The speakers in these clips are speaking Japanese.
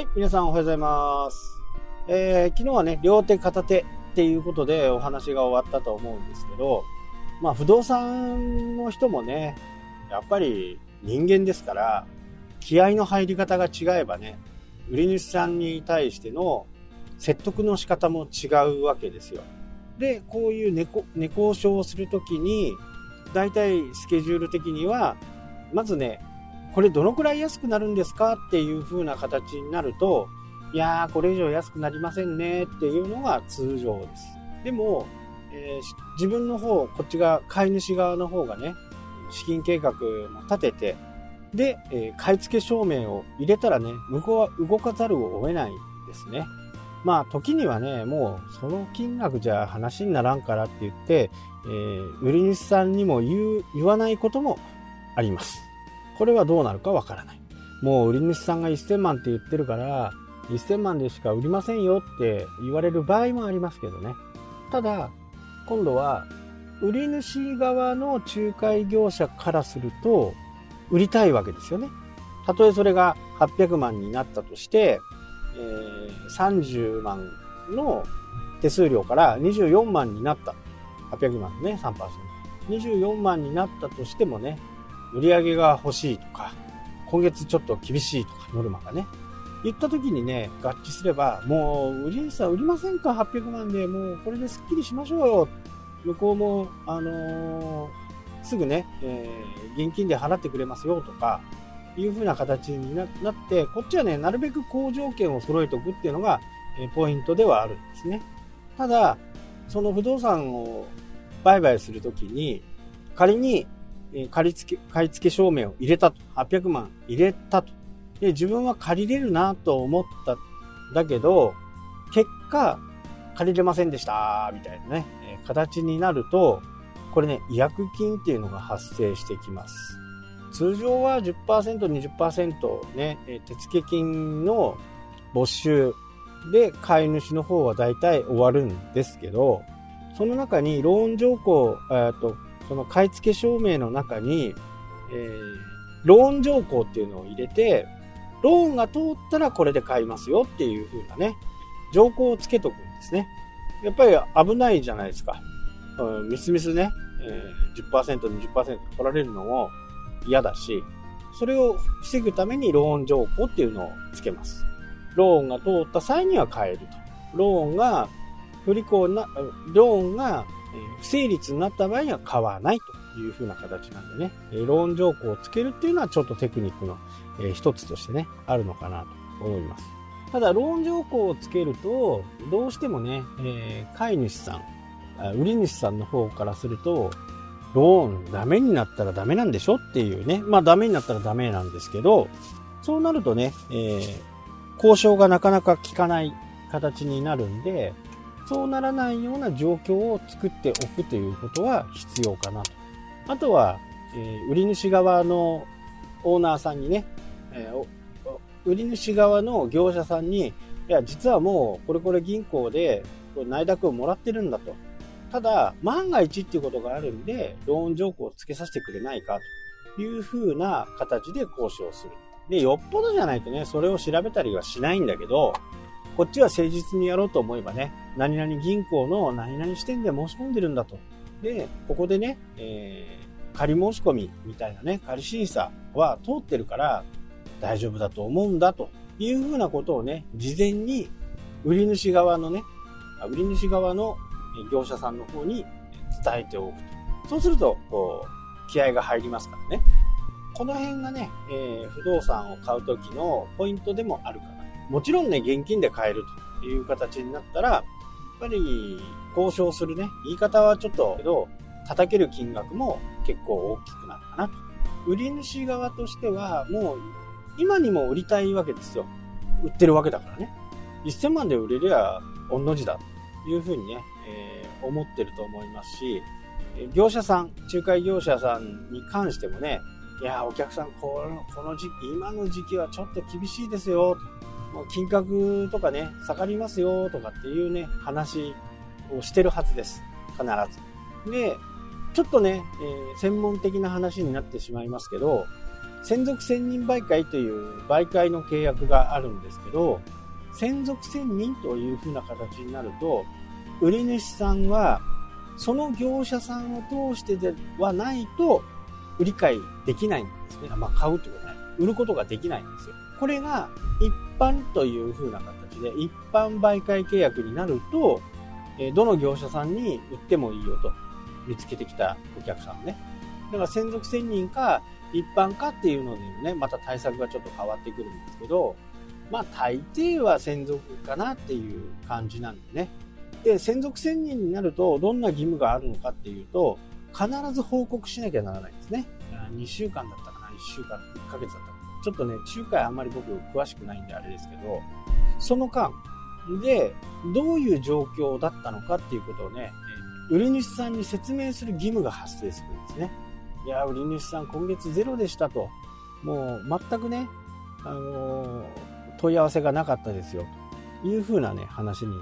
はい、皆さんおはようございます。昨日はね、両手片手っていうことでお話が終わったと思うんですけど、まあ不動産の人もね、やっぱり人間ですから、気合の入り方が違えばね、売り主さんに対しての説得の仕方も違うわけですよ。で、こういう値交渉をするときに、だいたいスケジュール的には、まずね、これどのくらい安くなるんですかっていう風な形になると、いやーこれ以上安くなりませんねっていうのが通常です。でも、自分の方、こっちが買い主側の方がね、資金計画も立てて、で、買い付け証明を入れたらね、向こうは動かざるを得ないですね。まあ時にはね、もうその金額じゃ話にならんからって言って、売り主さんにも言わないこともあります。これはどうなるかわからない。もう売り主さんが1000万って言ってるから1000万でしか売りませんよって言われる場合もありますけどね。ただ今度は売り主側の仲介業者からすると売りたいわけですよね。たとえそれが800万になったとして、30万の手数料から24万になった、800万ね 3%、24万になったとしてもね、売り上げが欲しいとか、今月ちょっと厳しいとか、ノルマがね、言った時にね、合致すれば、もう売り主さん売りませんか、800万でもうこれですっきりしましょうよ。向こうも、すぐね、現金で払ってくれますよとかいう風な形になって、こっちはね、なるべく好条件を揃えておくっていうのが、ポイントではあるんですね。ただその不動産を売買するときに、仮に買付証明を入れたと、800万入れたとで、自分は借りれるなと思ったんだけど、結果借りれませんでしたみたいなね、形になると、これね、違約金っていうのが発生してきます。通常は 10%20% ね、手付金の没収で買い主の方はだいたい終わるんですけど、その中にローン条項、その買付証明の中に、ローン条項っていうのを入れて、ローンが通ったらこれで買いますよっていう風なね、条項をつけとくんですね。やっぱり危ないじゃないですか。みすみすね、10%、20% 取られるのも嫌だし、それを防ぐためにローン条項っていうのをつけます。ローンが通った際には買えると。ローンが不成立になった場合には買わないというふうな形なんでね、ローン条項をつけるっていうのはちょっとテクニックの一つとしてね、あるのかなと思います。ただローン条項をつけるとどうしてもね、買い主さん、売り主さんの方からすると、ローンダメになったらダメなんでしょっていうね、まあダメになったらダメなんですけど、そうなるとね、交渉がなかなか効かない形になるんで、そうならないような状況を作っておくということは必要かなと。あとは、売り主側のオーナーさんにね、売り主側の業者さんに、いや実はもうこれ銀行で内諾をもらってるんだと。ただ万が一っていうことがあるんで、ローン条項をつけさせてくれないかというふうな形で交渉する。で、よっぽどじゃないとね、それを調べたりはしないんだけど、こっちは誠実にやろうと思えばね、何々銀行の何々支店で申し込んでるんだと。で、ここでね、仮申し込みみたいなね、仮審査は通ってるから大丈夫だと思うんだというふうなことをね、事前に売り主側の業者さんの方に伝えておくと。そうするとこう気合が入りますからね。この辺がね、不動産を買う時のポイントでもあるから、もちろんね、現金で買えるという形になったら、やっぱり交渉するね、言い方はちょっとけど、叩ける金額も結構大きくなるかなと。売り主側としてはもう今にも売りたいわけですよ。売ってるわけだからね。1000万で売れりゃ御の字だというふうにね、思ってると思いますし、業者さん、仲介業者さんに関してもね、いやお客さん、この時期、今の時期はちょっと厳しいですよ、金額とかね下がりますよとかっていうね、話をしてるはずです、必ず。で、ちょっとね、専門的な話になってしまいますけど、専属専任媒介という媒介の契約があるんですけど、専属専任というふうな形になると、売り主さんはその業者さんを通してではないと売り買いできないんですね。買うってことね。売ることができないんですよ。これが一般というふうな形で、一般媒介契約になると、どの業者さんに売ってもいいよと、見つけてきたお客さんね。だから専属専任か一般かっていうのでもね、また対策がちょっと変わってくるんですけど、大抵は専属かなっていう感じなんでね。で、専属専任になるとどんな義務があるのかっていうと、必ず報告しなきゃならないんですね。2週間だったかな、1週間、1ヶ月だったかな。ちょっとね、仲介あんまり僕詳しくないんであれですけど、その間でどういう状況だったのかっていうことをね、売り主さんに説明する義務が発生するんですね。いや、売り主さん今月ゼロでしたと。もう全くね、問い合わせがなかったですよというふうなね、話に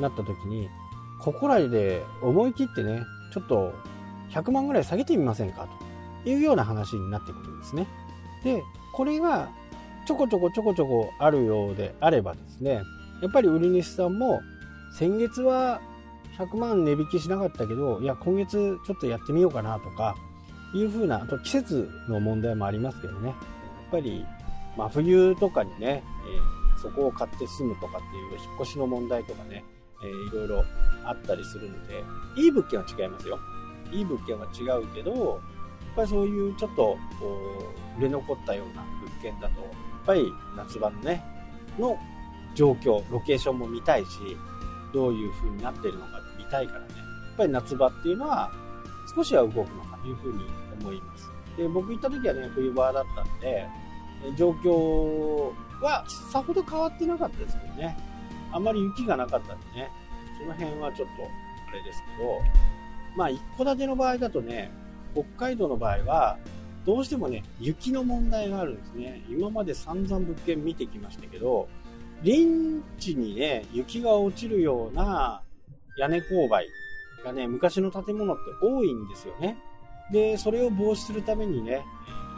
なった時に、ここらで思い切ってね、ちょっと100万ぐらい下げてみませんかというような話になってくるんですね。で、これがちょこちょこあるようであればですね、やっぱり売り主さんも先月は100万値引きしなかったけど、いや今月ちょっとやってみようかなとかいうふうな、あと季節の問題もありますけどね、やっぱり真冬とかにね、そこを買って住むとかっていう引っ越しの問題とかね、いろいろあったりするので、いい物件は違いますよ。いい物件は違うけど、やっぱりそういうちょっと売れ残ったような物件だと、やっぱり夏場のねの状況、ロケーションも見たいし、どういう風になっているのか見たいからね、やっぱり夏場っていうのは少しは動くのかという風に思います。で、僕行った時はね、冬場だったんで、状況はさほど変わってなかったですけどね、あまり雪がなかったんでね、その辺はちょっとあれですけど、一戸建ての場合だとね、北海道の場合はどうしてもね、雪の問題があるんですね。今まで散々物件見てきましたけど、臨地にね、雪が落ちるような屋根勾配がね、昔の建物って多いんですよね。で、それを防止するためにね、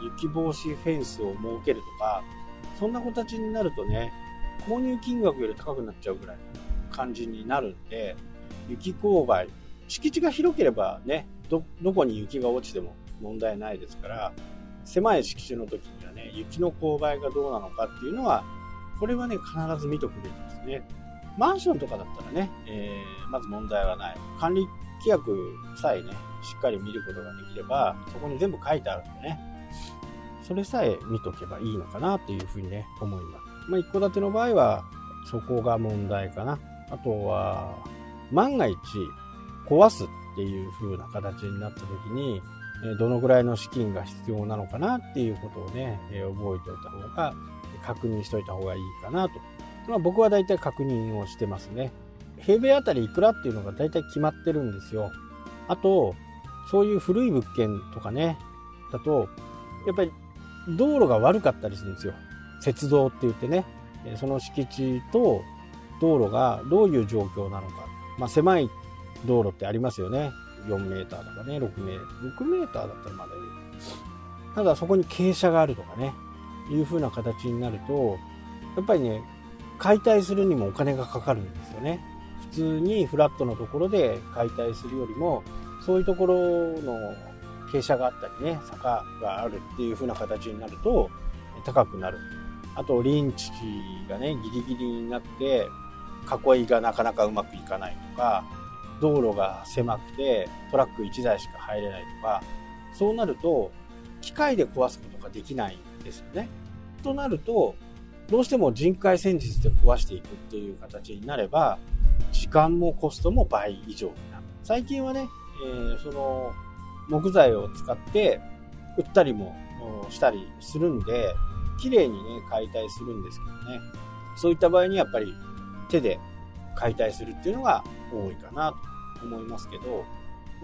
雪防止フェンスを設けるとか、そんな形になるとね、購入金額より高くなっちゃうぐらいの感じになるんで、雪勾配、敷地が広ければね、どこに雪が落ちても問題ないですから、狭い敷地の時にはね、雪の勾配がどうなのかっていうのは、これはね、必ず見とくべきですね。マンションとかだったらね、まず問題はない。管理規約さえね、しっかり見ることができれば、そこに全部書いてあるんでね、それさえ見とけばいいのかなというふうにね、思います。一戸建ての場合はそこが問題かな。あとは万が一壊すっていうふうな形になった時に、どのぐらいの資金が必要なのかなっていうことをね、覚えておいた方が、確認しておいた方がいいかなと、僕はだいたい確認をしてますね。平米あたりいくらっていうのがだいたい決まってるんですよ。あと、そういう古い物件とかねだと、やっぱり道路が悪かったりするんですよ。雪道って言ってね、その敷地と道路がどういう状況なのか、狭い道路ってありますよね。4メーターとかね、6メーターだったらまだいい。ただそこに傾斜があるとかね、いう風な形になると、やっぱりね、解体するにもお金がかかるんですよね。普通にフラットのところで解体するよりも、そういうところの傾斜があったりね、坂があるっていう風な形になると高くなる。あと臨地がね、ギリギリになって囲いがなかなかうまくいかないとか、道路が狭くてトラック1台しか入れないとか、そうなると機械で壊すことができないんですよね。となると、どうしても人海戦術で壊していくっていう形になれば、時間もコストも倍以上になる。最近はね、その木材を使って売ったりもしたりするんで、綺麗にね、解体するんですけどね、そういった場合にやっぱり手で解体するっていうのが多いかなと思いますけど、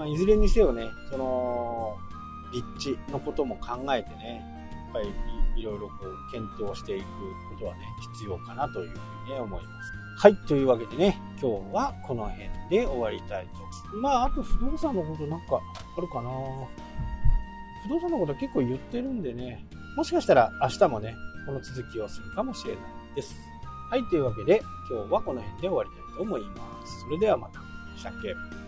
いずれにせよね、その立地のことも考えてね、やっぱりいろいろこう検討していくことはね、必要かなというふうに、ね、思います。はい、というわけでね、今日はこの辺で終わりたいと。あと不動産のことなんかあるかな。不動産のこと結構言ってるんでね、もしかしたら明日もね、この続きをするかもしれないです。はい、というわけで今日はこの辺で終わりたいと思います。それではまた。したっけ？